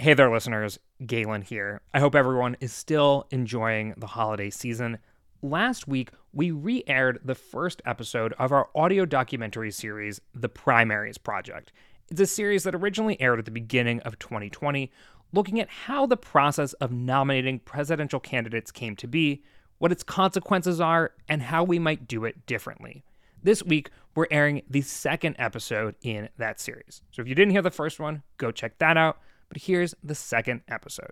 Hey there, listeners. Galen here. I hope everyone is still enjoying the holiday season. Last week, we re-aired the first episode of our audio documentary series, The Primaries Project. It's a series that originally aired at the beginning of 2020, looking at how the process of nominating presidential candidates came to be, what its consequences are, and how we might do it differently. This week, we're airing the second episode in that series. So if you didn't hear the first one, go check that out. But here's the second episode.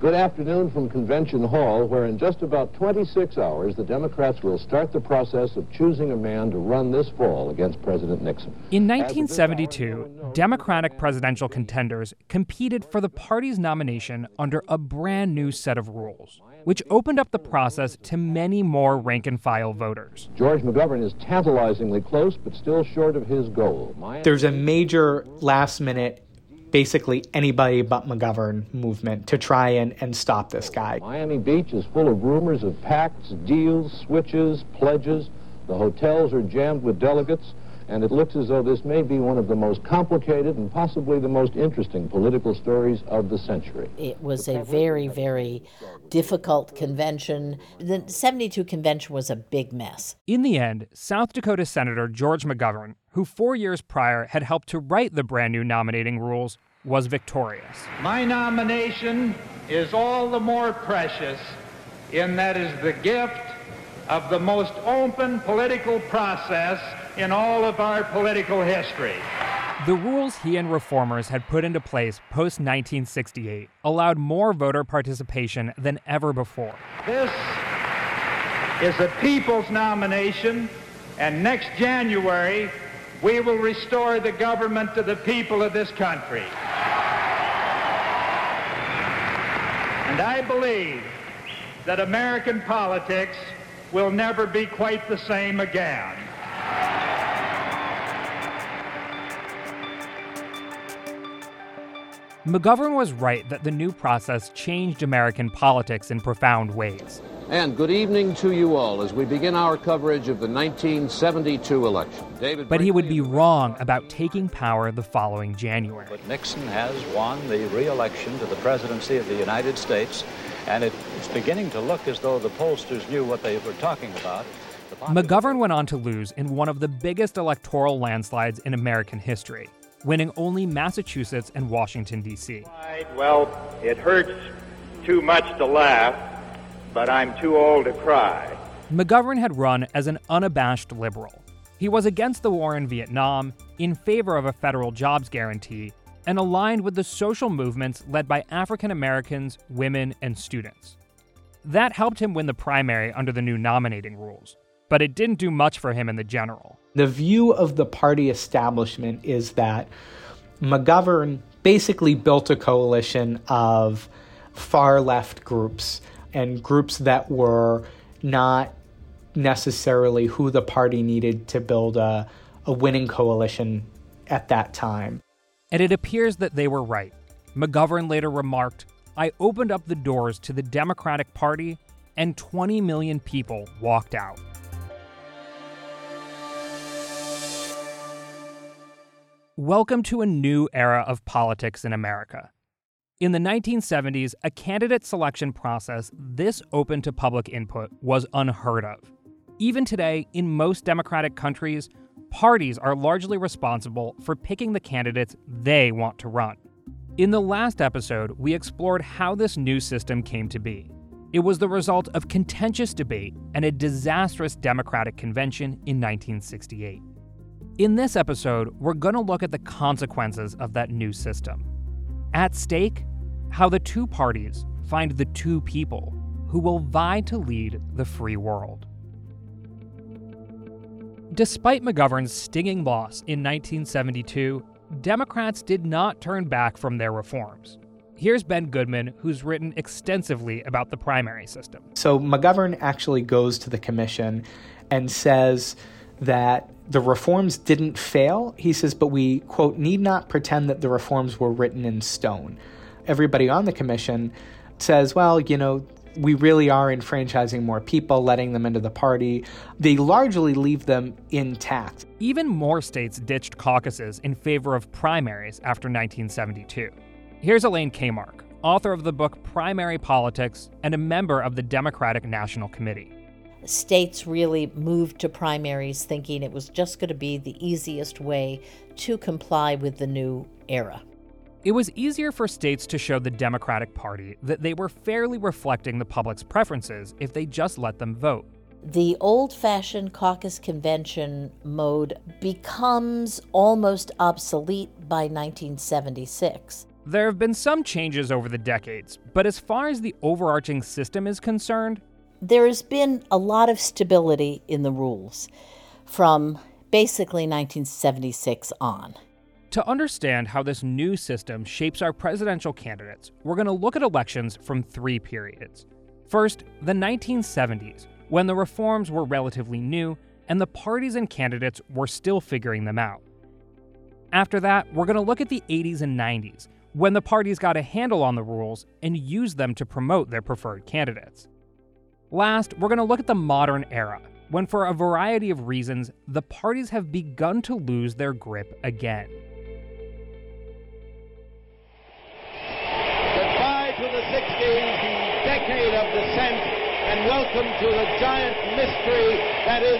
Good afternoon from Convention Hall, where in just about 26 hours, the Democrats will start the process of choosing a man to run this fall against President Nixon. In 1972, Democratic presidential contenders competed for the party's nomination under a brand new set of rules, which opened up the process to many more rank-and-file voters. George McGovern is tantalizingly close, but still short of his goal. There's a major last-minute, basically anybody but McGovern movement to try and stop this guy. Miami Beach is full of rumors of pacts, deals, switches, pledges. The hotels are jammed with delegates, and it looks as though this may be one of the most complicated and possibly the most interesting political stories of the century. It was a very, very difficult convention. The 72 convention was a big mess. In the end, South Dakota Senator George McGovern, who 4 years prior had helped to write the brand new nominating rules, was victorious. My nomination is all the more precious in that it is the gift of the most open political process in all of our political history. The rules he and reformers had put into place post-1968 allowed more voter participation than ever before. This is the people's nomination, and next January, we will restore the government to the people of this country. And I believe that American politics will never be quite the same again. McGovern was right that the new process changed American politics in profound ways. And good evening to you all as we begin our coverage of the 1972 election. But he would be wrong about taking power the following January. But Nixon has won the re-election to the presidency of the United States, and it's beginning to look as though the pollsters knew what they were talking about. McGovern went on to lose in one of the biggest electoral landslides in American history, winning only Massachusetts and Washington, D.C. Well, it hurts too much to laugh, but I'm too old to cry. McGovern had run as an unabashed liberal. He was against the war in Vietnam, in favor of a federal jobs guarantee, and aligned with the social movements led by African Americans, women, and students. That helped him win the primary under the new nominating rules, but it didn't do much for him in the general. The view of the party establishment is that McGovern basically built a coalition of far-left groups and groups that were not necessarily who the party needed to build a winning coalition at that time. And it appears that they were right. McGovern later remarked, "I opened up the doors to the Democratic Party, and 20 million people walked out." Welcome to a new era of politics in America. In the 1970s, a candidate selection process this open to public input was unheard of. Even today, in most democratic countries, parties are largely responsible for picking the candidates they want to run. In the last episode, we explored how this new system came to be. It was the result of contentious debate and a disastrous Democratic convention in 1968. In this episode, we're going to look at the consequences of that new system. At stake, how the two parties find the two people who will vie to lead the free world. Despite McGovern's stinging loss in 1972, Democrats did not turn back from their reforms. Here's Ben Goodman, who's written extensively about the primary system. So McGovern actually goes to the commission and says that the reforms didn't fail. He says, but we, quote, need not pretend that the reforms were written in stone. Everybody on the commission says, well, you know, We really are enfranchising more people, letting them into the party. They largely leave them intact. Even more states ditched caucuses in favor of primaries after 1972. Here's Elaine Kamarck, author of the book Primary Politics and a member of the Democratic National Committee. States really moved to primaries thinking it was just going to be the easiest way to comply with the new era. It was easier for states to show the Democratic Party that they were fairly reflecting the public's preferences if they just let them vote. The old-fashioned caucus convention mode becomes almost obsolete by 1976. There have been some changes over the decades, but as far as the overarching system is concerned, there has been a lot of stability in the rules from basically 1976 on. To understand how this new system shapes our presidential candidates, we're going to look at elections from three periods. First, the 1970s, when the reforms were relatively new and the parties and candidates were still figuring them out. After that, we're going to look at the 80s and 90s, when the parties got a handle on the rules and used them to promote their preferred candidates. Last, we're going to look at the modern era, when for a variety of reasons, the parties have begun to lose their grip again. Of descent, and welcome to the giant mystery that is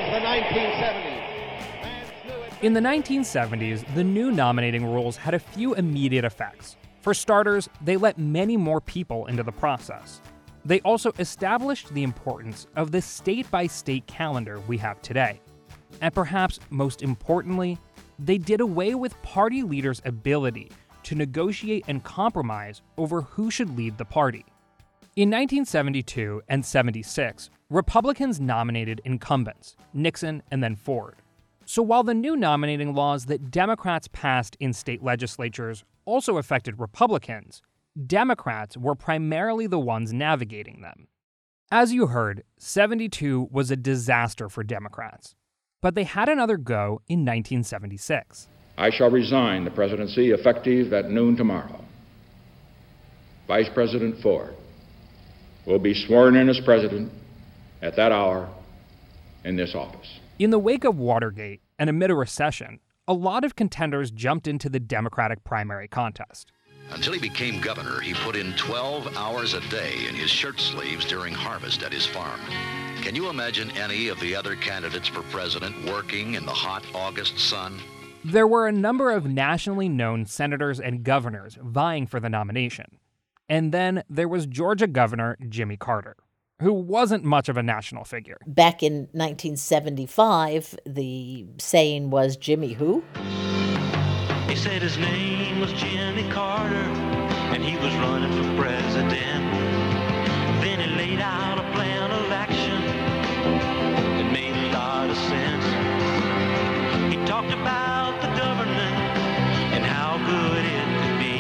the 1970s. In the 1970s, the new nominating rules had a few immediate effects. For starters, they let many more people into the process. They also established the importance of the state-by-state calendar we have today. And perhaps most importantly, they did away with party leaders' ability to negotiate and compromise over who should lead the party. In 1972 and 76, Republicans nominated incumbents, Nixon and then Ford. So while the new nominating laws that Democrats passed in state legislatures also affected Republicans, Democrats were primarily the ones navigating them. As you heard, 72 was a disaster for Democrats, but they had another go in 1976. I shall resign the presidency effective at noon tomorrow. Vice President Ford will be sworn in as president at that hour in this office. In the wake of Watergate and amid a recession, a lot of contenders jumped into the Democratic primary contest. Until he became governor, he put in 12 hours a day in his shirt sleeves during harvest at his farm. Can you imagine any of the other candidates for president working in the hot August sun? There were a number of nationally known senators and governors vying for the nomination. And then there was Georgia Governor Jimmy Carter, who wasn't much of a national figure. Back in 1975, the saying was, Jimmy who? He said his name was Jimmy Carter, and he was running for president. Then he laid out a plan of action that made a lot of sense. He talked about the government and how good it could be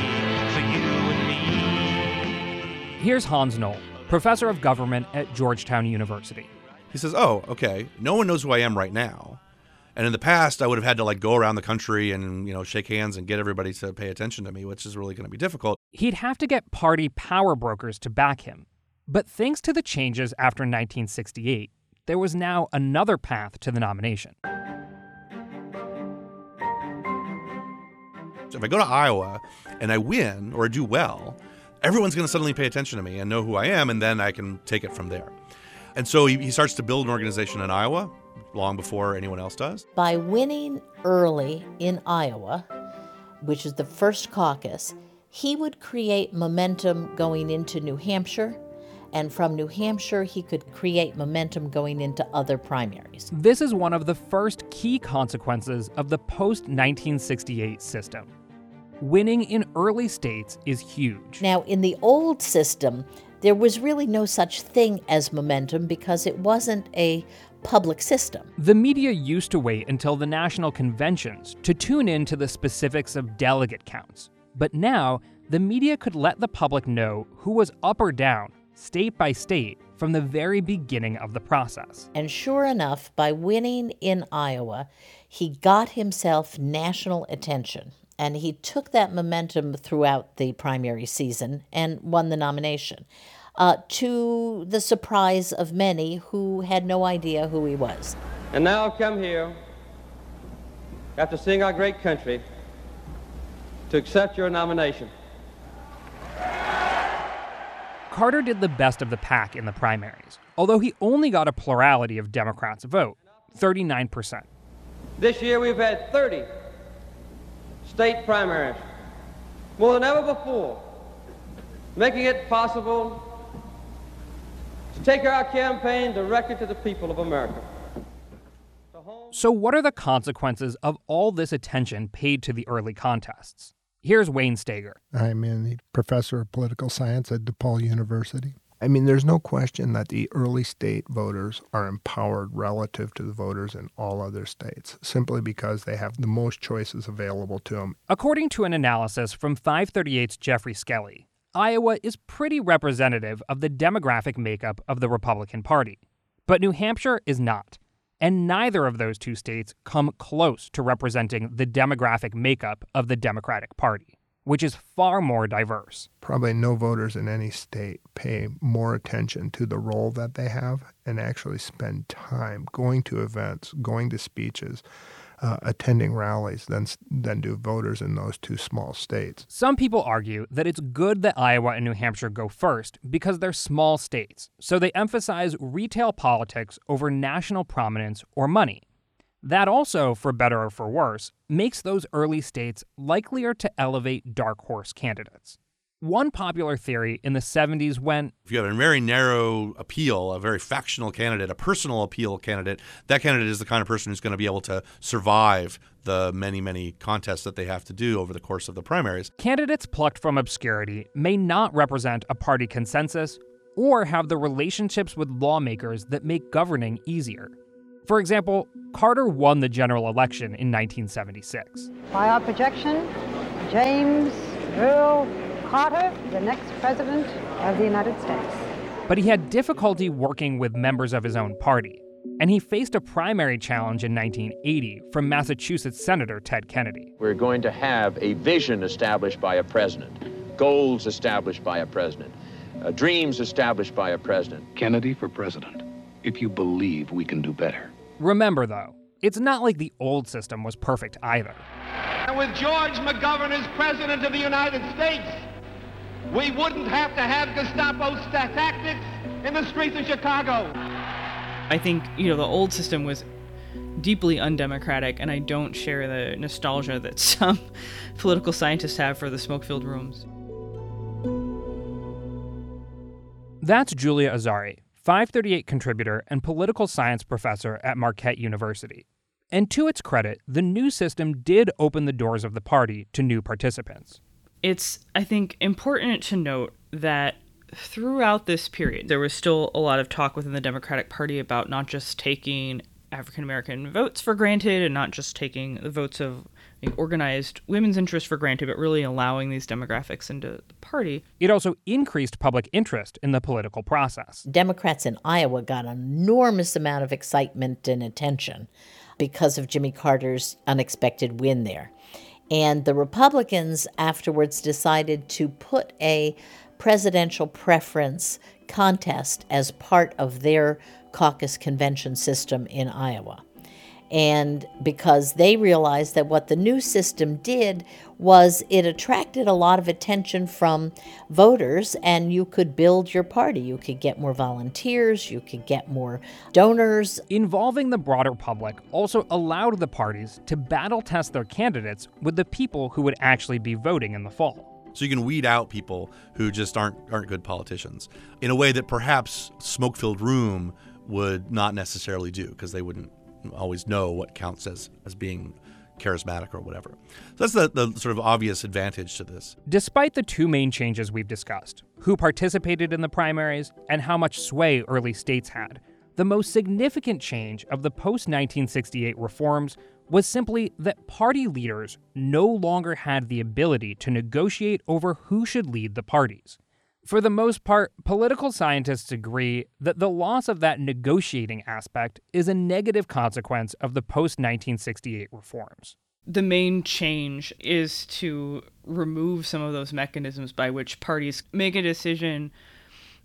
for you and me. Here's Hans Noel, professor of government at Georgetown University. He says, okay, no one knows who I am right now. And in the past, I would have had to go around the country and, shake hands and get everybody to pay attention to me, which is really going to be difficult. He'd have to get party power brokers to back him. But thanks to the changes after 1968, there was now another path to the nomination. So if I go to Iowa and I win or do well, everyone's going to suddenly pay attention to me and know who I am, and then I can take it from there. And so he starts to build an organization in Iowa long before anyone else does. By winning early in Iowa, which is the first caucus, he would create momentum going into New Hampshire, and from New Hampshire, he could create momentum going into other primaries. This is one of the first key consequences of the post-1968 system. Winning in early states is huge. Now, in the old system, there was really no such thing as momentum because it wasn't a public system. The media used to wait until the national conventions to tune in to the specifics of delegate counts. But now, the media could let the public know who was up or down, state by state, from the very beginning of the process. And sure enough, by winning in Iowa, he got himself national attention. And he took that momentum throughout the primary season and won the nomination. to the surprise of many who had no idea who he was. And now come here, after seeing our great country, to accept your nomination. Carter did the best of the pack in the primaries, although he only got a plurality of Democrats' vote, 39%. This year we've had 30 state primaries, more than ever before, making it possible to take our campaign directly to the people of America. So what are the consequences of all this attention paid to the early contests? Here's Wayne Steger. I'm a professor of political science at DePaul University. I mean, there's no question that the early state voters are empowered relative to the voters in all other states, simply because they have the most choices available to them. According to an analysis from 538's Jeffrey Skelly, Iowa is pretty representative of the demographic makeup of the Republican Party. But New Hampshire is not. And neither of those two states come close to representing the demographic makeup of the Democratic Party, which is far more diverse. Probably no voters in any state pay more attention to the role that they have and actually spend time going to events, going to speeches, attending rallies than do voters in those two small states. Some people argue that it's good that Iowa and New Hampshire go first because they're small states, so they emphasize retail politics over national prominence or money. That also, for better or for worse, makes those early states likelier to elevate dark horse candidates. One popular theory in the 70s when if you have a very narrow appeal, a very factional candidate, a personal appeal candidate, that candidate is the kind of person who's going to be able to survive the many, many contests that they have to do over the course of the primaries. Candidates plucked from obscurity may not represent a party consensus or have the relationships with lawmakers that make governing easier. For example, Carter won the general election in 1976. By our projection, James Earl Carter, the next president of the United States. But he had difficulty working with members of his own party, and he faced a primary challenge in 1980 from Massachusetts Senator Ted Kennedy. We're going to have a vision established by a president, goals established by a president, dreams established by a president. Kennedy for president. If you believe we can do better. Remember, though, it's not like the old system was perfect either. And with George McGovern as president of the United States, we wouldn't have to have Gestapo tactics in the streets of Chicago. I think, the old system was deeply undemocratic, and I don't share the nostalgia that some political scientists have for the smoke-filled rooms. That's Julia Azari, 538 contributor and political science professor at Marquette University. And to its credit, the new system did open the doors of the party to new participants. It's, I think, important to note that throughout this period, there was still a lot of talk within the Democratic Party about not just taking African-American votes for granted and not just taking the votes of organized women's interests for granted, but really allowing these demographics into the party. It also increased public interest in the political process. Democrats in Iowa got an enormous amount of excitement and attention because of Jimmy Carter's unexpected win there. And the Republicans afterwards decided to put a presidential preference contest as part of their caucus convention system in Iowa. And because they realized that what the new system did was it attracted a lot of attention from voters, and you could build your party. You could get more volunteers, you could get more donors. Involving the broader public also allowed the parties to battle test their candidates with the people who would actually be voting in the fall. So you can weed out people who just aren't good politicians in a way that perhaps smoke-filled room would not necessarily do, because they wouldn't always know what counts as being charismatic or whatever. So that's the sort of obvious advantage to this. Despite the two main changes we've discussed, who participated in the primaries and how much sway early states had, the most significant change of the post-1968 reforms was simply that party leaders no longer had the ability to negotiate over who should lead the parties. For the most part, political scientists agree that the loss of that negotiating aspect is a negative consequence of the post-1968 reforms. The main change is to remove some of those mechanisms by which parties make a decision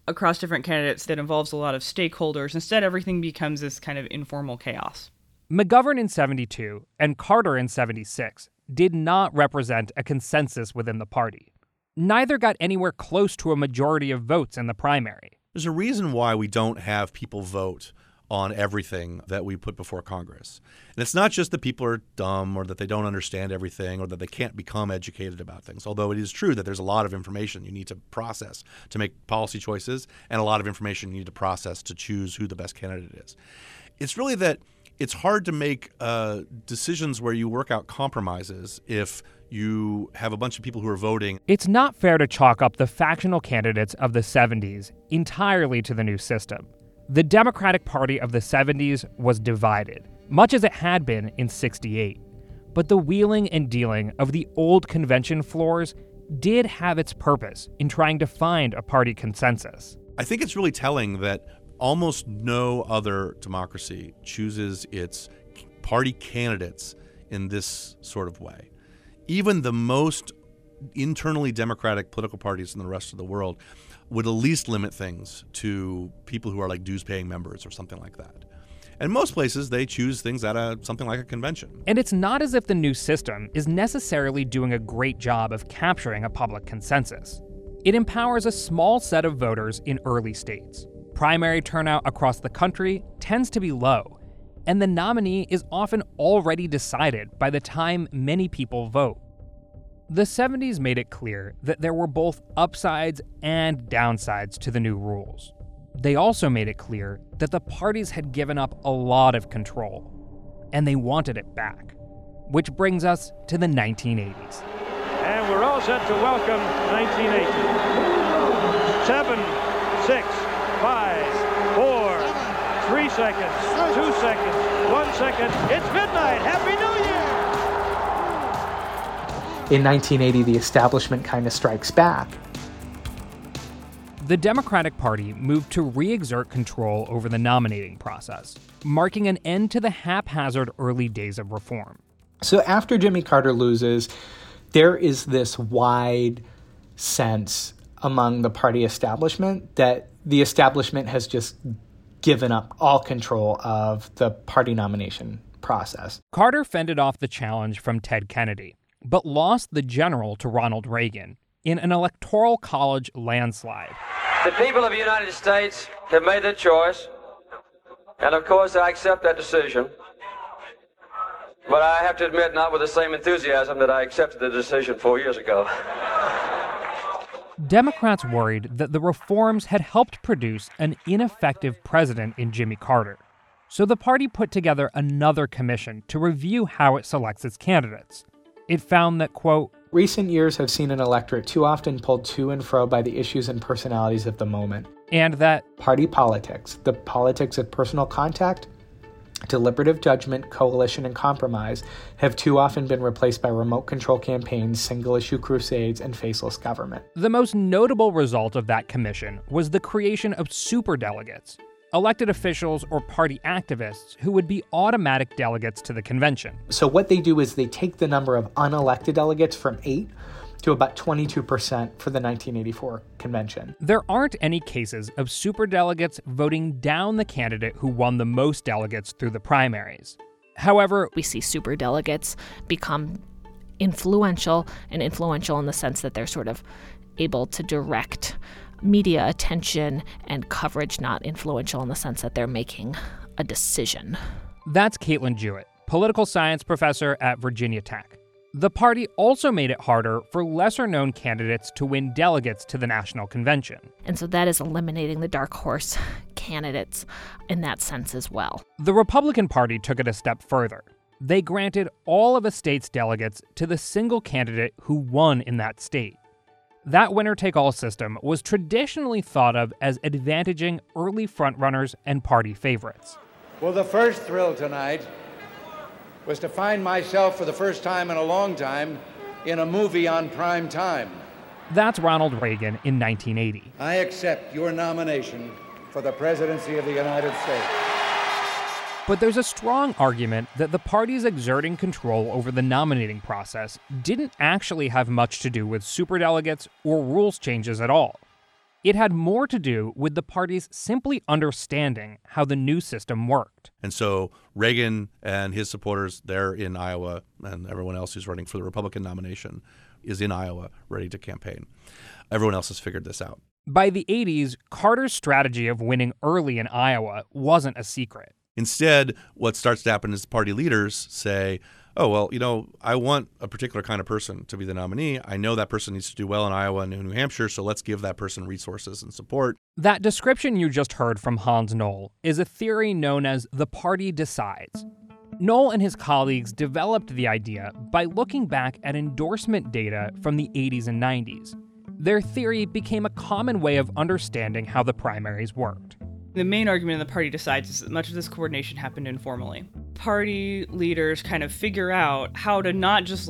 across different candidates that involves a lot of stakeholders. Instead, everything becomes this kind of informal chaos. McGovern in 72 and Carter in 76 did not represent a consensus within the party. Neither got anywhere close to a majority of votes in the primary. There's a reason why we don't have people vote on everything that we put before Congress. And it's not just that people are dumb or that they don't understand everything or that they can't become educated about things, although it is true that there's a lot of information you need to process to make policy choices and a lot of information you need to process to choose who the best candidate is. It's really that it's hard to make decisions where you work out compromises if you have a bunch of people who are voting. It's not fair to chalk up the factional candidates of the 70s entirely to the new system. The Democratic Party of the 70s was divided, much as it had been in 68. But the wheeling and dealing of the old convention floors did have its purpose in trying to find a party consensus. I think it's really telling that almost no other democracy chooses its party candidates in this sort of way. Even the most internally democratic political parties in the rest of the world would at least limit things to people who are like dues-paying members or something like that. And most places, they choose things at something like a convention. And it's not as if the new system is necessarily doing a great job of capturing a public consensus. It empowers a small set of voters in early states. Primary turnout across the country tends to be low, and the nominee is often already decided by the time many people vote. The 70s made it clear that there were both upsides and downsides to the new rules. They also made it clear that the parties had given up a lot of control, and they wanted it back. Which brings us to the 1980s. And we're all set to welcome 1980. 7, 6, 5, 4, 3 seconds, 2 seconds, 1 second. It's midnight. Happy New Year! In 1980, the establishment kind of strikes back. The Democratic Party moved to re-exert control over the nominating process, marking an end to the haphazard early days of reform. So after Jimmy Carter loses, there is this wide sense among the party establishment that the establishment has just given up all control of the party nomination process. Carter fended off the challenge from Ted Kennedy, but lost the general to Ronald Reagan in an electoral college landslide. The people of the United States have made their choice, and of course I accept that decision. But I have to admit, not with the same enthusiasm that I accepted the decision 4 years ago. Democrats worried that the reforms had helped produce an ineffective president in Jimmy Carter. So the party put together another commission to review how it selects its candidates. It found that, quote, recent years have seen an electorate too often pulled to and fro by the issues and personalities of the moment. And that party politics, the politics of personal contact, deliberative judgment, coalition, and compromise, have too often been replaced by remote control campaigns, single-issue crusades, and faceless government. The most notable result of that commission was the creation of superdelegates, elected officials or party activists who would be automatic delegates to the convention. So what they do is they take the number of unelected delegates from 8 to about 22% for the 1984 convention. There aren't any cases of superdelegates voting down the candidate who won the most delegates through the primaries. However, we see superdelegates become influential in the sense that they're sort of able to direct media attention and coverage, not influential in the sense that they're making a decision. That's Caitlin Jewett, political science professor at Virginia Tech. The party also made it harder for lesser-known candidates to win delegates to the national convention. And so that is eliminating the dark horse candidates in that sense as well. The Republican Party took it a step further. They granted all of a state's delegates to the single candidate who won in that state. That winner-take-all system was traditionally thought of as advantaging early frontrunners and party favorites. Well, the first thrill tonight was to find myself for the first time in a long time in a movie on prime time. That's Ronald Reagan in 1980. I accept your nomination for the presidency of the United States. But there's a strong argument that the parties exerting control over the nominating process didn't actually have much to do with superdelegates or rules changes at all. It had more to do with the parties simply understanding how the new system worked. And so Reagan and his supporters there in Iowa, and everyone else who's running for the Republican nomination is in Iowa ready to campaign. Everyone else has figured this out. By the 80s, Carter's strategy of winning early in Iowa wasn't a secret. Instead, what starts to happen is party leaders say, oh, well, you know, I want a particular kind of person to be the nominee. I know that person needs to do well in Iowa and New Hampshire, so let's give that person resources and support. That description you just heard from Hans Noel is a theory known as the party decides. Noel and his colleagues developed the idea by looking back at endorsement data from the 80s and 90s. Their theory became a common way of understanding how the primaries worked. The main argument in the party decides is that much of this coordination happened informally. Party leaders kind of figure out how to not just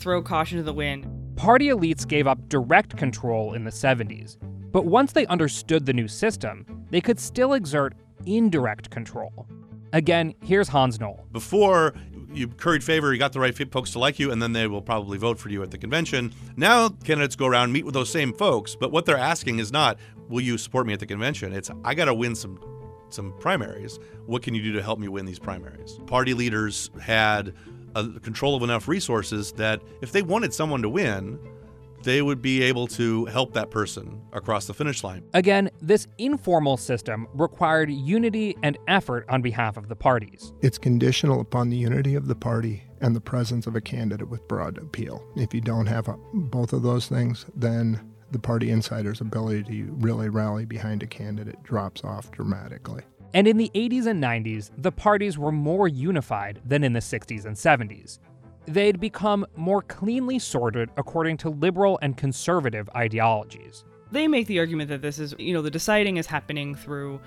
throw caution to the wind. Party elites gave up direct control in the 70s, but once they understood the new system, they could still exert indirect control. Again, here's Hans Noel. Before, you curried favor, you got the right folks to like you, and then they will probably vote for you at the convention. Now candidates go around, meet with those same folks, but what they're asking is not, will you support me at the convention? It's, I got to win some primaries. What can you do to help me win these primaries? Party leaders had control of enough resources that if they wanted someone to win, they would be able to help that person across the finish line. Again, this informal system required unity and effort on behalf of the parties. It's conditional upon the unity of the party and the presence of a candidate with broad appeal. If you don't have both of those things, then the party insider's ability to really rally behind a candidate drops off dramatically. And in the 80s and 90s, the parties were more unified than in the 60s and 70s. They'd become more cleanly sorted according to liberal and conservative ideologies. They make the argument that this is, the deciding is happening through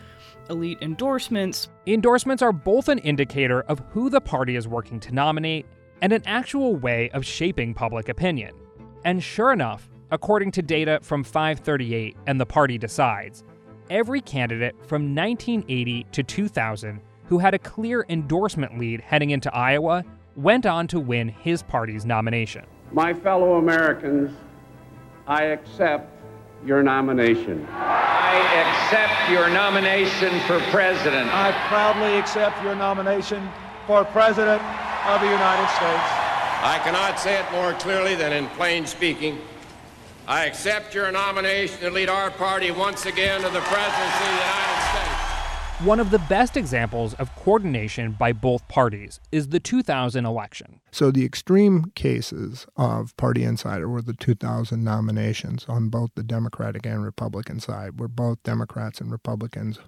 elite endorsements. Endorsements are both an indicator of who the party is working to nominate and an actual way of shaping public opinion. And sure enough, according to data from 538 and the party decides, every candidate from 1980 to 2000 who had a clear endorsement lead heading into Iowa went on to win his party's nomination. My fellow Americans, I accept your nomination. I accept your nomination for president. I proudly accept your nomination for president of the United States. I cannot say it more clearly than in plain speaking. I accept your nomination to lead our party once again to the presidency of the United States. One of the best examples of coordination by both parties is the 2000 election. So the extreme cases of party insider were the 2000 nominations on both the Democratic and Republican side, where both Democrats and Republicans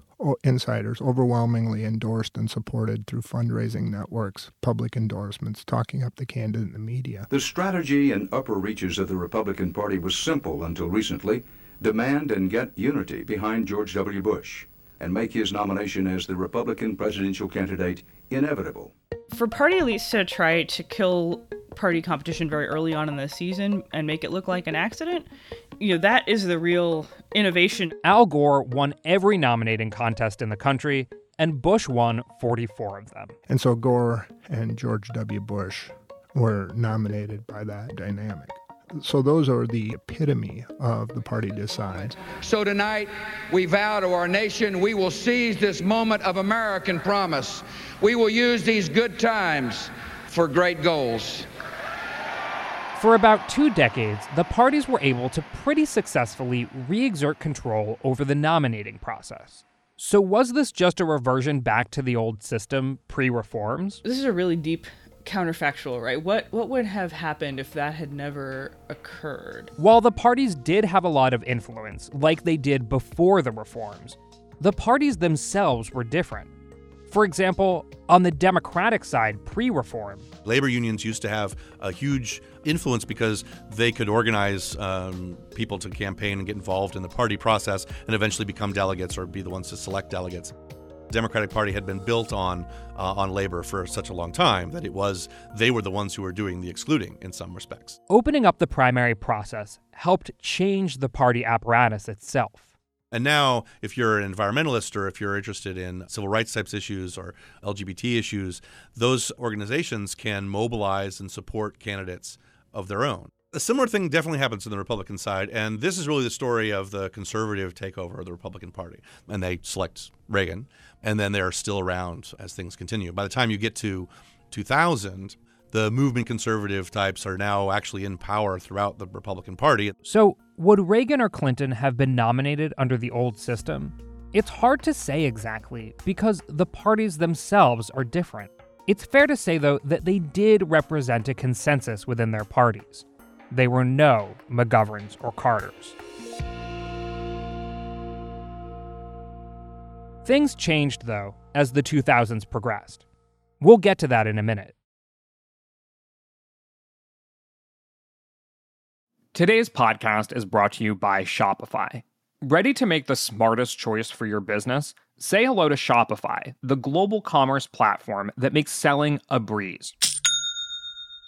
insiders overwhelmingly endorsed and supported through fundraising networks, public endorsements, talking up the candidate in the media. The strategy in upper reaches of the Republican Party was simple until recently: demand and get unity behind George W. Bush and make his nomination as the Republican presidential candidate inevitable. For party elites to try to kill party competition very early on in the season and make it look like an accident, that is the real innovation. Al Gore won every nominating contest in the country, and Bush won 44 of them. And so Gore and George W. Bush were nominated by that dynamic. So those are the epitome of the party decide. So tonight, we vow to our nation, we will seize this moment of American promise. We will use these good times for great goals. For about 2 decades, the parties were able to pretty successfully re-exert control over the nominating process. So was this just a reversion back to the old system pre-reforms? This is a really deep counterfactual, right? What would have happened if that had never occurred? While the parties did have a lot of influence, like they did before the reforms, the parties themselves were different. For example, on the Democratic side pre-reform, labor unions used to have a huge influence because they could organize people to campaign and get involved in the party process and eventually become delegates or be the ones to select delegates. The Democratic Party had been built on labor for such a long time that they were the ones who were doing the excluding in some respects. Opening up the primary process helped change the party apparatus itself. And now, if you're an environmentalist or if you're interested in civil rights types issues or LGBT issues, those organizations can mobilize and support candidates of their own. A similar thing definitely happens on the Republican side, and this is really the story of the conservative takeover of the Republican Party. And they select Reagan, and then they're still around as things continue. By the time you get to 2000, the movement conservative types are now actually in power throughout the Republican Party. So would Reagan or Clinton have been nominated under the old system? It's hard to say exactly, because the parties themselves are different. It's fair to say, though, that they did represent a consensus within their parties. They were no McGoverns or Carters. Things changed, though, as the 2000s progressed. We'll get to that in a minute. Today's podcast is brought to you by Shopify. Ready to make the smartest choice for your business? Say hello to Shopify, the global commerce platform that makes selling a breeze.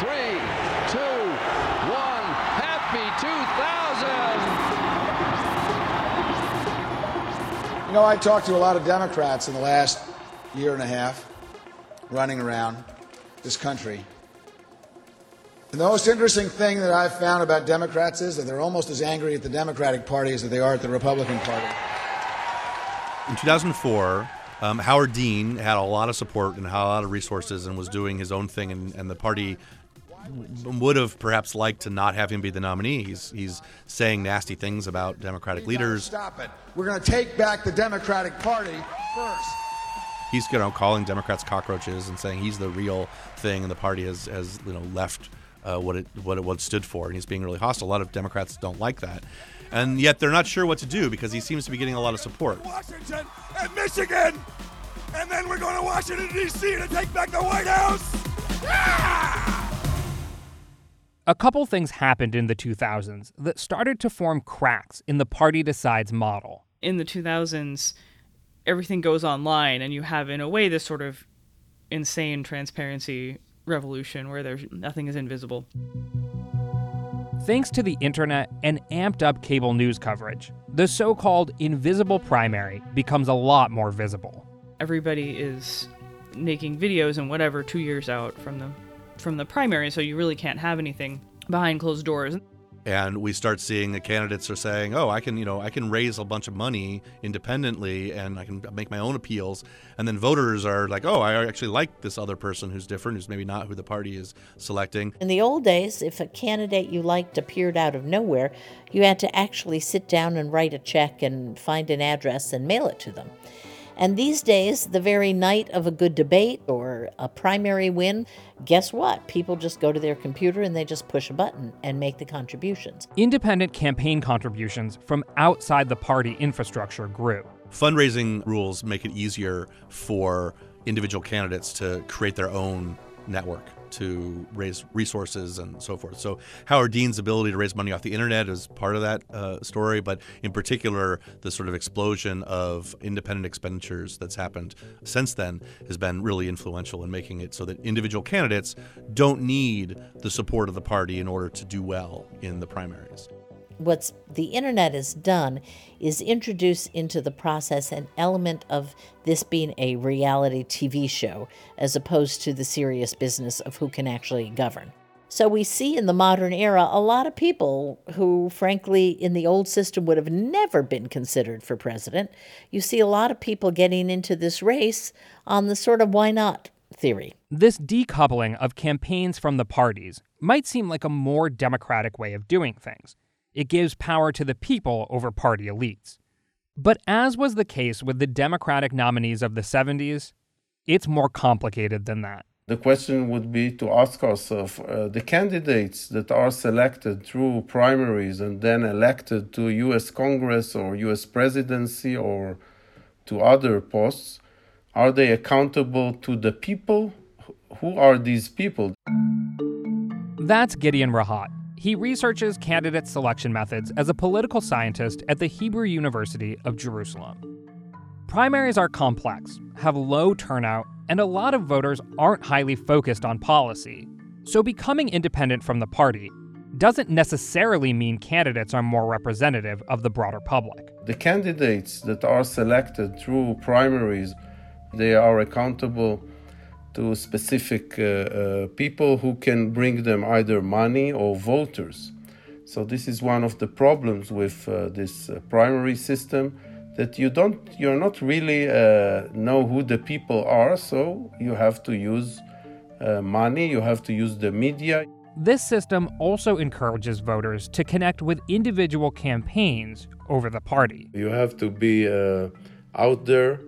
3, 2, 1, happy 2000! You know, I talked to a lot of Democrats in the last year and a half, running around this country. And the most interesting thing that I've found about Democrats is that they're almost as angry at the Democratic Party as they are at the Republican Party. In 2004, Howard Dean had a lot of support and had a lot of resources and was doing his own thing, and the party would have perhaps liked to not have him be the nominee. He's saying nasty things about Democratic leaders. Stop it. We're going to take back the Democratic Party first. He's, you know, calling Democrats cockroaches and saying he's the real thing and the party has you know, left what it stood for, and he's being really hostile. A lot of Democrats don't like that, and yet they're not sure what to do because he seems to be getting a lot of support. Washington and Michigan, and then we're going to Washington, D.C. to take back the White House. Yeah! A couple things happened in the 2000s that started to form cracks in the party decides model. In the 2000s, everything goes online, and you have, in a way, this sort of insane transparency revolution where there's nothing is invisible. Thanks to the internet and amped-up cable news coverage, the so-called invisible primary becomes a lot more visible. Everybody is making videos and whatever 2 years out from the primary, so you really can't have anything behind closed doors. And we start seeing the candidates are saying, oh, I can raise a bunch of money independently and I can make my own appeals. And then voters are like, oh, I actually like this other person who's different, who's maybe not who the party is selecting. In the old days, if a candidate you liked appeared out of nowhere, you had to actually sit down and write a check and find an address and mail it to them. And these days, the very night of a good debate or a primary win, guess what? People just go to their computer and they just push a button and make the contributions. Independent campaign contributions from outside the party infrastructure grew. Fundraising rules make it easier for individual candidates to create their own network to raise resources and so forth. So Howard Dean's ability to raise money off the internet is part of that story, but in particular, the sort of explosion of independent expenditures that's happened since then has been really influential in making it so that individual candidates don't need the support of the party in order to do well in the primaries. What the internet has done is introduce into the process an element of this being a reality TV show as opposed to the serious business of who can actually govern. So we see in the modern era a lot of people who, frankly, in the old system would have never been considered for president. You see a lot of people getting into this race on the sort of why not theory. This decoupling of campaigns from the parties might seem like a more democratic way of doing things. It gives power to the people over party elites. But as was the case with the Democratic nominees of the 70s, it's more complicated than that. The question would be to ask ourselves, the candidates that are selected through primaries and then elected to U.S. Congress or U.S. presidency or to other posts, are they accountable to the people? Who are these people? That's Gideon Rahat. He researches candidate selection methods as a political scientist at the Hebrew University of Jerusalem. Primaries are complex, have low turnout, and a lot of voters aren't highly focused on policy. So becoming independent from the party doesn't necessarily mean candidates are more representative of the broader public. The candidates that are selected through primaries, they are accountable to specific people who can bring them either money or voters. So this is one of the problems with this primary system, that you're not really know who the people are, so you have to use money, you have to use the media. This system also encourages voters to connect with individual campaigns over the party. You have to be out there,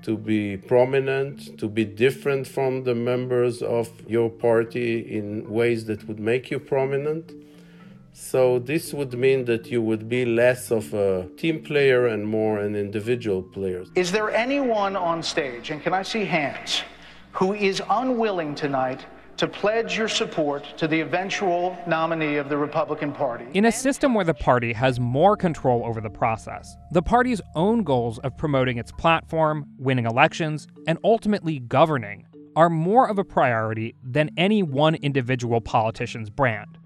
to be prominent, to be different from the members of your party in ways that would make you prominent. So this would mean that you would be less of a team player and more an individual player. Is there anyone on stage, and can I see hands, who is unwilling tonight to pledge your support to the eventual nominee of the Republican Party? In a system where the party has more control over the process, the party's own goals of promoting its platform, winning elections, and ultimately governing are more of a priority than any one individual politician's brand,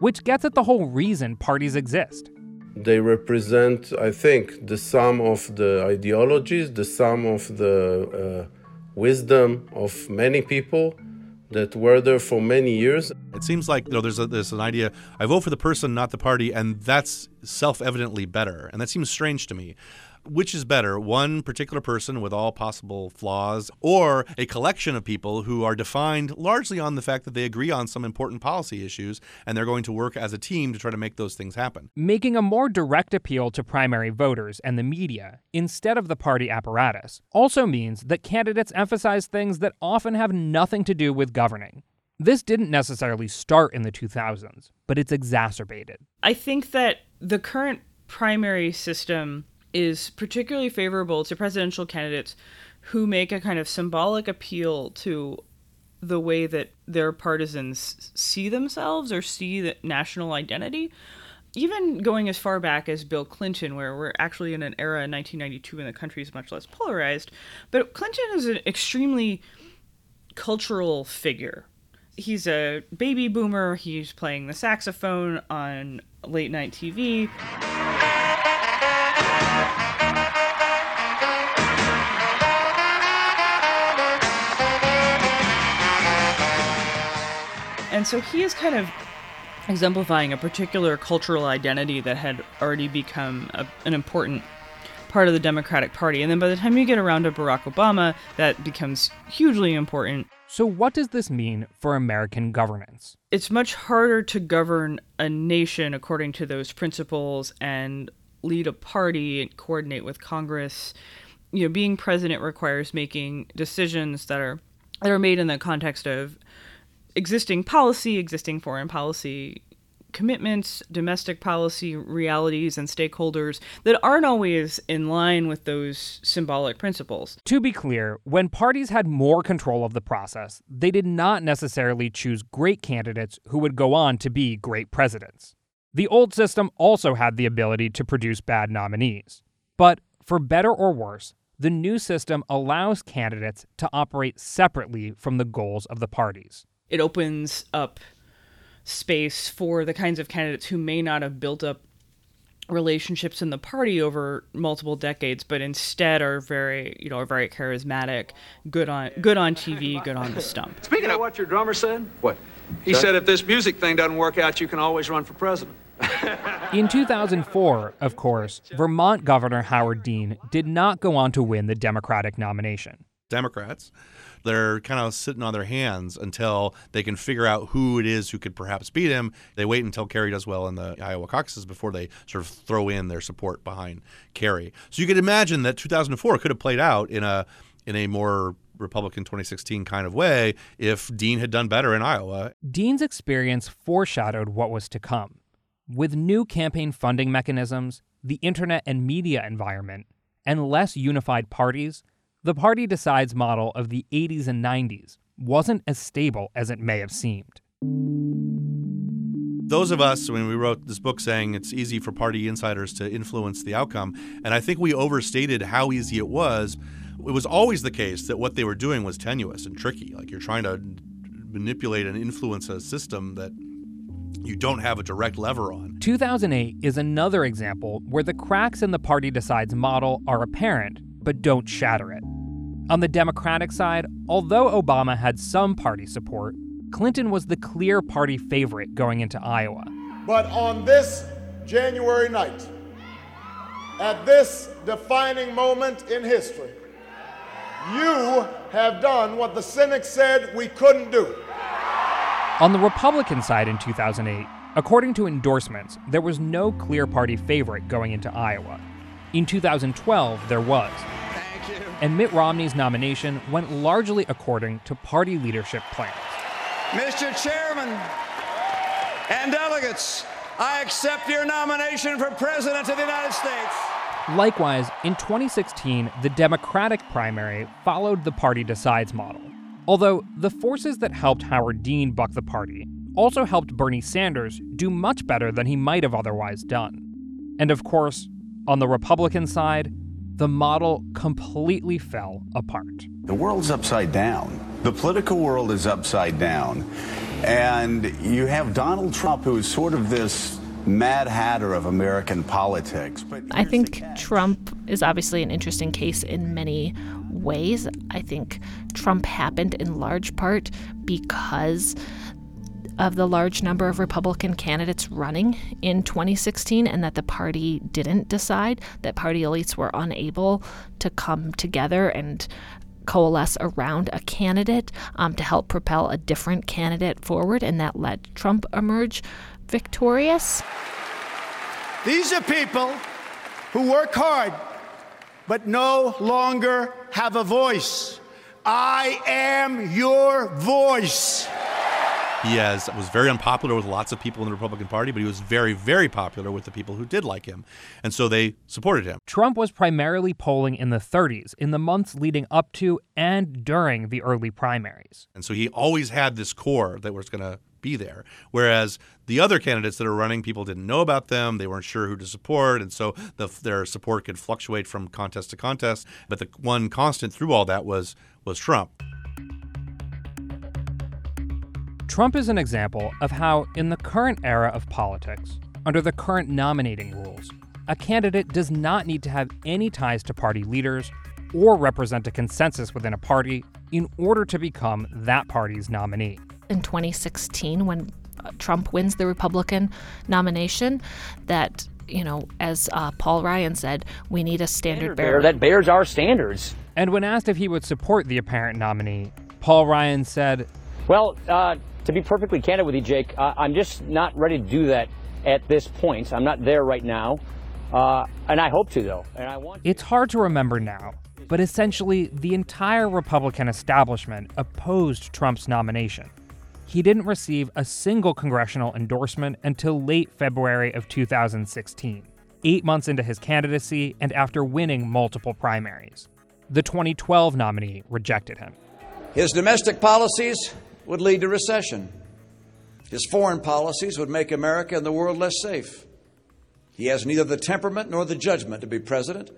which gets at the whole reason parties exist. They represent, I think, the sum of the ideologies, the sum of the wisdom of many people that were there for many years. It seems like there's an idea, I vote for the person, not the party, and that's self-evidently better. And that seems strange to me. Which is better, one particular person with all possible flaws, or a collection of people who are defined largely on the fact that they agree on some important policy issues, and they're going to work as a team to try to make those things happen? Making a more direct appeal to primary voters and the media instead of the party apparatus also means that candidates emphasize things that often have nothing to do with governing. This didn't necessarily start in the 2000s, but it's exacerbated. I think that the current primary system is particularly favorable to presidential candidates who make a kind of symbolic appeal to the way that their partisans see themselves or see the national identity. Even going as far back as Bill Clinton, where we're actually in an era in 1992 when the country is much less polarized, but Clinton is an extremely cultural figure. He's a baby boomer. He's playing the saxophone on late night TV. And so he is kind of exemplifying a particular cultural identity that had already become an important part of the Democratic Party. And then by the time you get around to Barack Obama, that becomes hugely important. So what does this mean for American governance? It's much harder to govern a nation according to those principles and lead a party and coordinate with Congress. You know, being president requires making decisions that are made in the context of existing policy, existing foreign policy commitments, domestic policy realities, and stakeholders that aren't always in line with those symbolic principles. To be clear, when parties had more control of the process, they did not necessarily choose great candidates who would go on to be great presidents. The old system also had the ability to produce bad nominees. But for better or worse, the new system allows candidates to operate separately from the goals of the parties. It opens up space for the kinds of candidates who may not have built up relationships in the party over multiple decades, but instead are very charismatic, good on TV, good on the stump. Speaking of what your drummer said, what? He said if this music thing doesn't work out, you can always run for president. In 2004, of course, Vermont Governor Howard Dean did not go on to win the Democratic nomination. Democrats, they're kind of sitting on their hands until they can figure out who it is who could perhaps beat him. They wait until Kerry does well in the Iowa caucuses before they sort of throw in their support behind Kerry. So you could imagine that 2004 could have played out in a more Republican 2016 kind of way if Dean had done better in Iowa. Dean's experience foreshadowed what was to come. With new campaign funding mechanisms, the internet and media environment, and less unified parties, the party decides model of the 80s and 90s wasn't as stable as it may have seemed. Those of us, when we wrote this book saying it's easy for party insiders to influence the outcome, and I think we overstated how easy it was. It was always the case that what they were doing was tenuous and tricky. Like, you're trying to manipulate and influence a system that you don't have a direct lever on. 2008 is another example where the cracks in the party decides model are apparent, but don't shatter it. On the Democratic side, although Obama had some party support, Clinton was the clear party favorite going into Iowa. But on this January night, at this defining moment in history, you have done what the cynics said we couldn't do. On the Republican side in 2008, according to endorsements, there was no clear party favorite going into Iowa. In 2012, there was. Thank you. And Mitt Romney's nomination went largely according to party leadership plans. Mr. Chairman and delegates, I accept your nomination for President of the United States. Likewise, in 2016, the Democratic primary followed the party decides model. Although the forces that helped Howard Dean buck the party also helped Bernie Sanders do much better than he might have otherwise done. And of course, on the Republican side, the model completely fell apart. The world's upside down. The political world is upside down. And you have Donald Trump, who is sort of this mad hatter of American politics. But I think Trump is obviously an interesting case in many ways. I think Trump happened in large part because of the large number of Republican candidates running in 2016, and that the party didn't decide, that party elites were unable to come together and coalesce around a candidate to help propel a different candidate forward, and that let Trump emerge victorious. These are people who work hard but no longer have a voice. I am your voice. He was very unpopular with lots of people in the Republican Party, but he was very, very popular with the people who did like him. And so they supported him. Trump was primarily polling in the 30s in the months leading up to and during the early primaries. And so he always had this core that was going to be there. Whereas the other candidates that are running, people didn't know about them. They weren't sure who to support. And so their support could fluctuate from contest to contest. But the one constant through all that was Trump. Trump is an example of how, in the current era of politics, under the current nominating rules, a candidate does not need to have any ties to party leaders or represent a consensus within a party in order to become that party's nominee. In 2016, when Trump wins the Republican nomination, that, as Paul Ryan said, we need a standard bearer. That bears our standards. And when asked if he would support the apparent nominee, Paul Ryan said, "Well, to be perfectly candid with you, Jake, I'm just not ready to do that at this point. I'm not there right now, and I hope to, though. And I want." It's hard to remember now, but essentially the entire Republican establishment opposed Trump's nomination. he didn't receive a single congressional endorsement until late February of 2016, 8 months into his candidacy and after winning multiple primaries. The 2012 nominee rejected him. His domestic policies would lead to recession. His foreign policies would make America and the world less safe. He has neither the temperament nor the judgment to be president,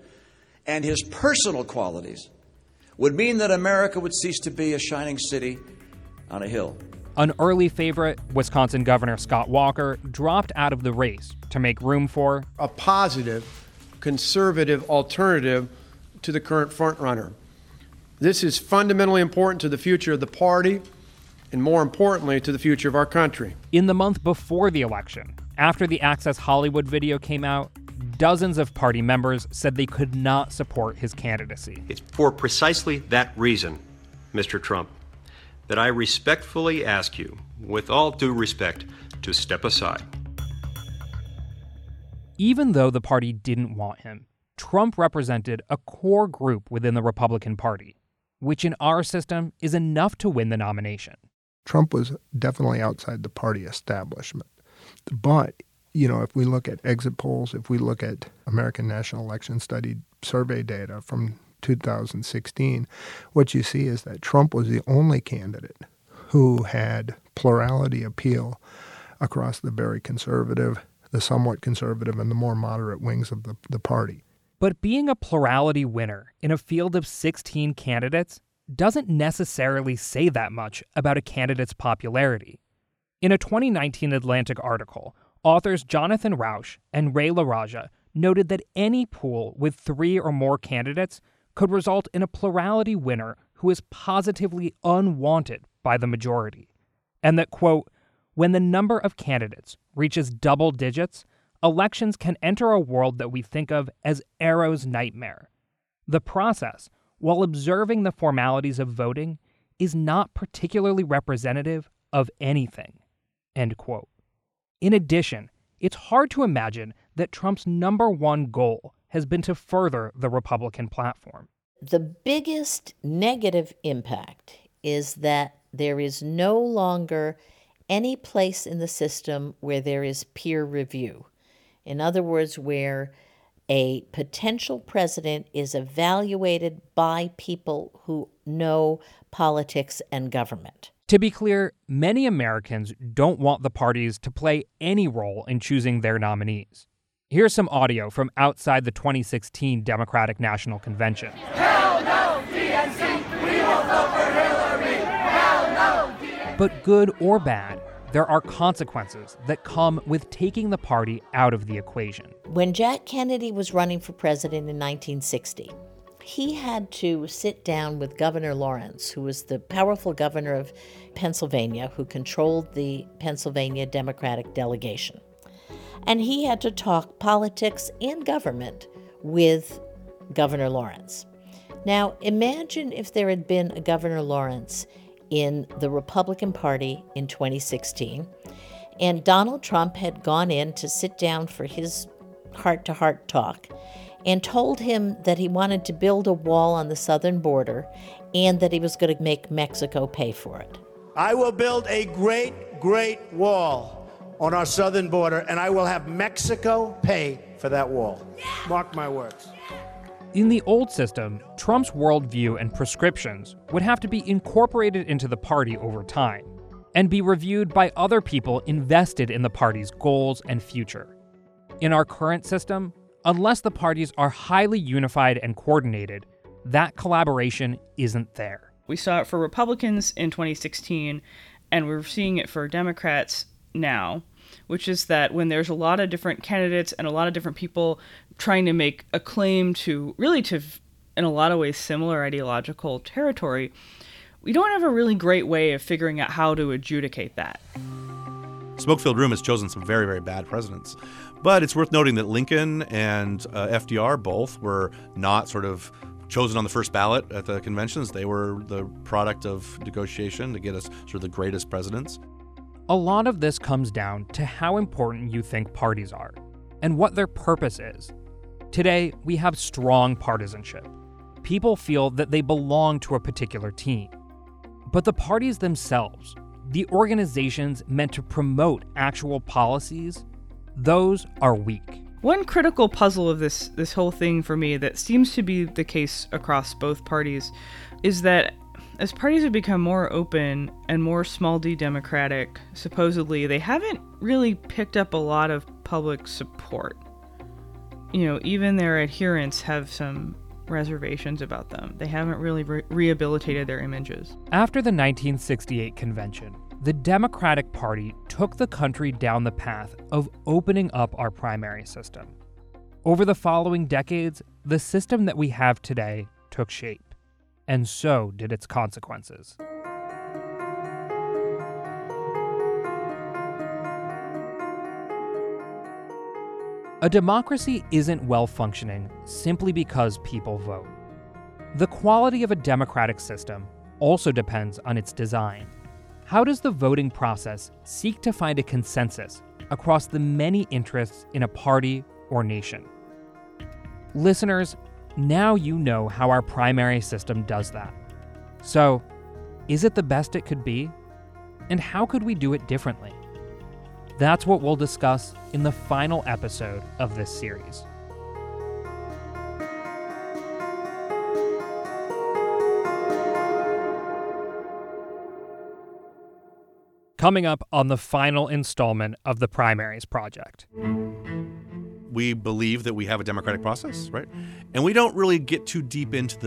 and his personal qualities would mean that America would cease to be a shining city on a hill. An early favorite, Wisconsin Governor Scott Walker, dropped out of the race to make room for a positive, conservative alternative to the current frontrunner. This is fundamentally important to the future of the party and, more importantly, to the future of our country. In the month before the election, after the Access Hollywood video came out, dozens of party members said they could not support his candidacy. It's for precisely that reason, Mr. Trump, that I respectfully ask you, with all due respect, to step aside. Even though the party didn't want him, Trump represented a core group within the Republican Party, which in our system is enough to win the nomination. Trump was definitely outside the party establishment. But, you know, if we look at exit polls, if we look at American National Election Study survey data from 2016, what you see is that Trump was the only candidate who had plurality appeal across the very conservative, the somewhat conservative, and the more moderate wings of the party. But being a plurality winner in a field of 16 candidates doesn't necessarily say that much about a candidate's popularity. In a 2019 Atlantic article, authors Jonathan Rauch and Ray LaRaja noted that any pool with three or more candidates could result in a plurality winner who is positively unwanted by the majority. And that, quote, when the number of candidates reaches double digits, elections can enter a world that we think of as Arrow's nightmare. The process, while observing the formalities of voting, is not particularly representative of anything, end quote. In addition, it's hard to imagine that Trump's number one goal has been to further the Republican platform. The biggest negative impact is that there is no longer any place in the system where there is peer review. In other words, where a potential president is evaluated by people who know politics and government. To be clear, many Americans don't want the parties to play any role in choosing their nominees. Here's some audio from outside the 2016 Democratic National Convention. Hell no, DNC! We will vote for Hillary! Hell no, DNC! But good or bad, there are consequences that come with taking the party out of the equation. When Jack Kennedy was running for president in 1960, he had to sit down with Governor Lawrence, who was the powerful governor of Pennsylvania, who controlled the Pennsylvania Democratic delegation. And he had to talk politics and government with Governor Lawrence. Now, imagine if there had been a Governor Lawrence in the Republican Party in 2016, and Donald Trump had gone in to sit down for his heart-to-heart talk and told him that he wanted to build a wall on the southern border and that he was going to make Mexico pay for it. I will build a great, great wall on our southern border, and I will have Mexico pay for that wall. Mark my words. In the old system, Trump's worldview and prescriptions would have to be incorporated into the party over time and be reviewed by other people invested in the party's goals and future. In our current system, unless the parties are highly unified and coordinated, that collaboration isn't there. We saw it for Republicans in 2016, and we're seeing it for Democrats now, which is that when there's a lot of different candidates and a lot of different people trying to make a claim to really to, in a lot of ways, similar ideological territory, we don't have a really great way of figuring out how to adjudicate that. Smoke-filled room has chosen some very, very bad presidents. But it's worth noting that Lincoln and FDR both were not sort of chosen on the first ballot at the conventions. They were the product of negotiation to get us sort of the greatest presidents. A lot of this comes down to how important you think parties are and what their purpose is. Today, we have strong partisanship. People feel that they belong to a particular team. But the parties themselves the organizations meant to promote actual policies, those are weak. One critical puzzle of this whole thing for me that seems to be the case across both parties is that as parties have become more open and more small d democratic, supposedly, they haven't really picked up a lot of public support. You know, even their adherents have some reservations about them. They haven't really rehabilitated their images. After the 1968 convention, the Democratic Party took the country down the path of opening up our primary system. Over the following decades, the system that we have today took shape, and so did its consequences. A democracy isn't well-functioning simply because people vote. The quality of a democratic system also depends on its design. How does the voting process seek to find a consensus across the many interests in a party or nation? Listeners, now you know how our primary system does that. So, is it the best it could be? And how could we do it differently? That's what we'll discuss in the final episode of this series. Coming up on the final installment of the Primaries Project. We believe that we have a democratic process, right? And we don't really get too deep into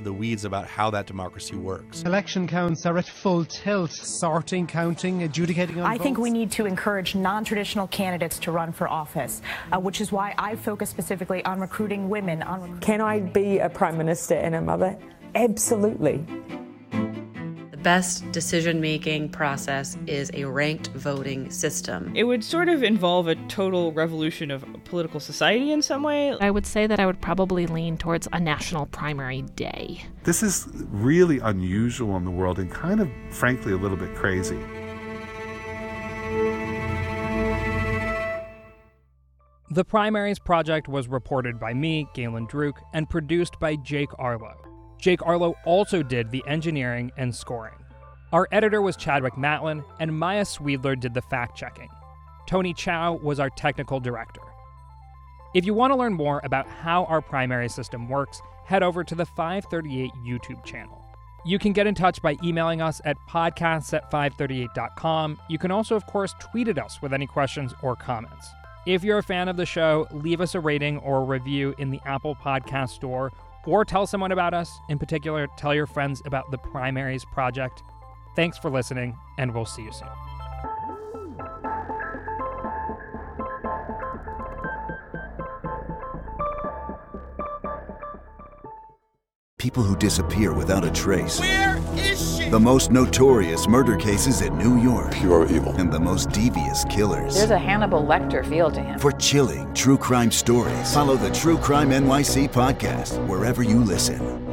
the weeds about how that democracy works. Election counts are at full tilt, sorting, counting, adjudicating on votes. I think we need to encourage non-traditional candidates to run for office, which is why I focus specifically on recruiting women. Can I be a prime minister and a mother? Absolutely. Best decision-making process is a ranked voting system. It would sort of involve a total revolution of political society in some way. I would say that I would probably lean towards a national primary day. This is really unusual in the world and kind of, frankly, a little bit crazy. The Primaries Project was reported by me, Galen Druk, and produced by Jake Arlow. Jake Arlow also did the engineering and scoring. Our editor was Chadwick Matlin, and Maya Swedler did the fact-checking. Tony Chow was our technical director. If you want to learn more about how our primary system works, head over to the 538 YouTube channel. You can get in touch by emailing us at podcasts@538.com. You can also, of course, tweet at us with any questions or comments. If you're a fan of the show, leave us a rating or a review in the Apple Podcast Store, or tell someone about us. In particular, tell your friends about the Primaries Project. Thanks for listening, and we'll see you soon. People who disappear without a trace. Where is she? The most notorious murder cases in New York. Pure evil. And the most devious killers. There's a Hannibal Lecter feel to him. For chilling true crime stories, follow the True Crime NYC podcast wherever you listen.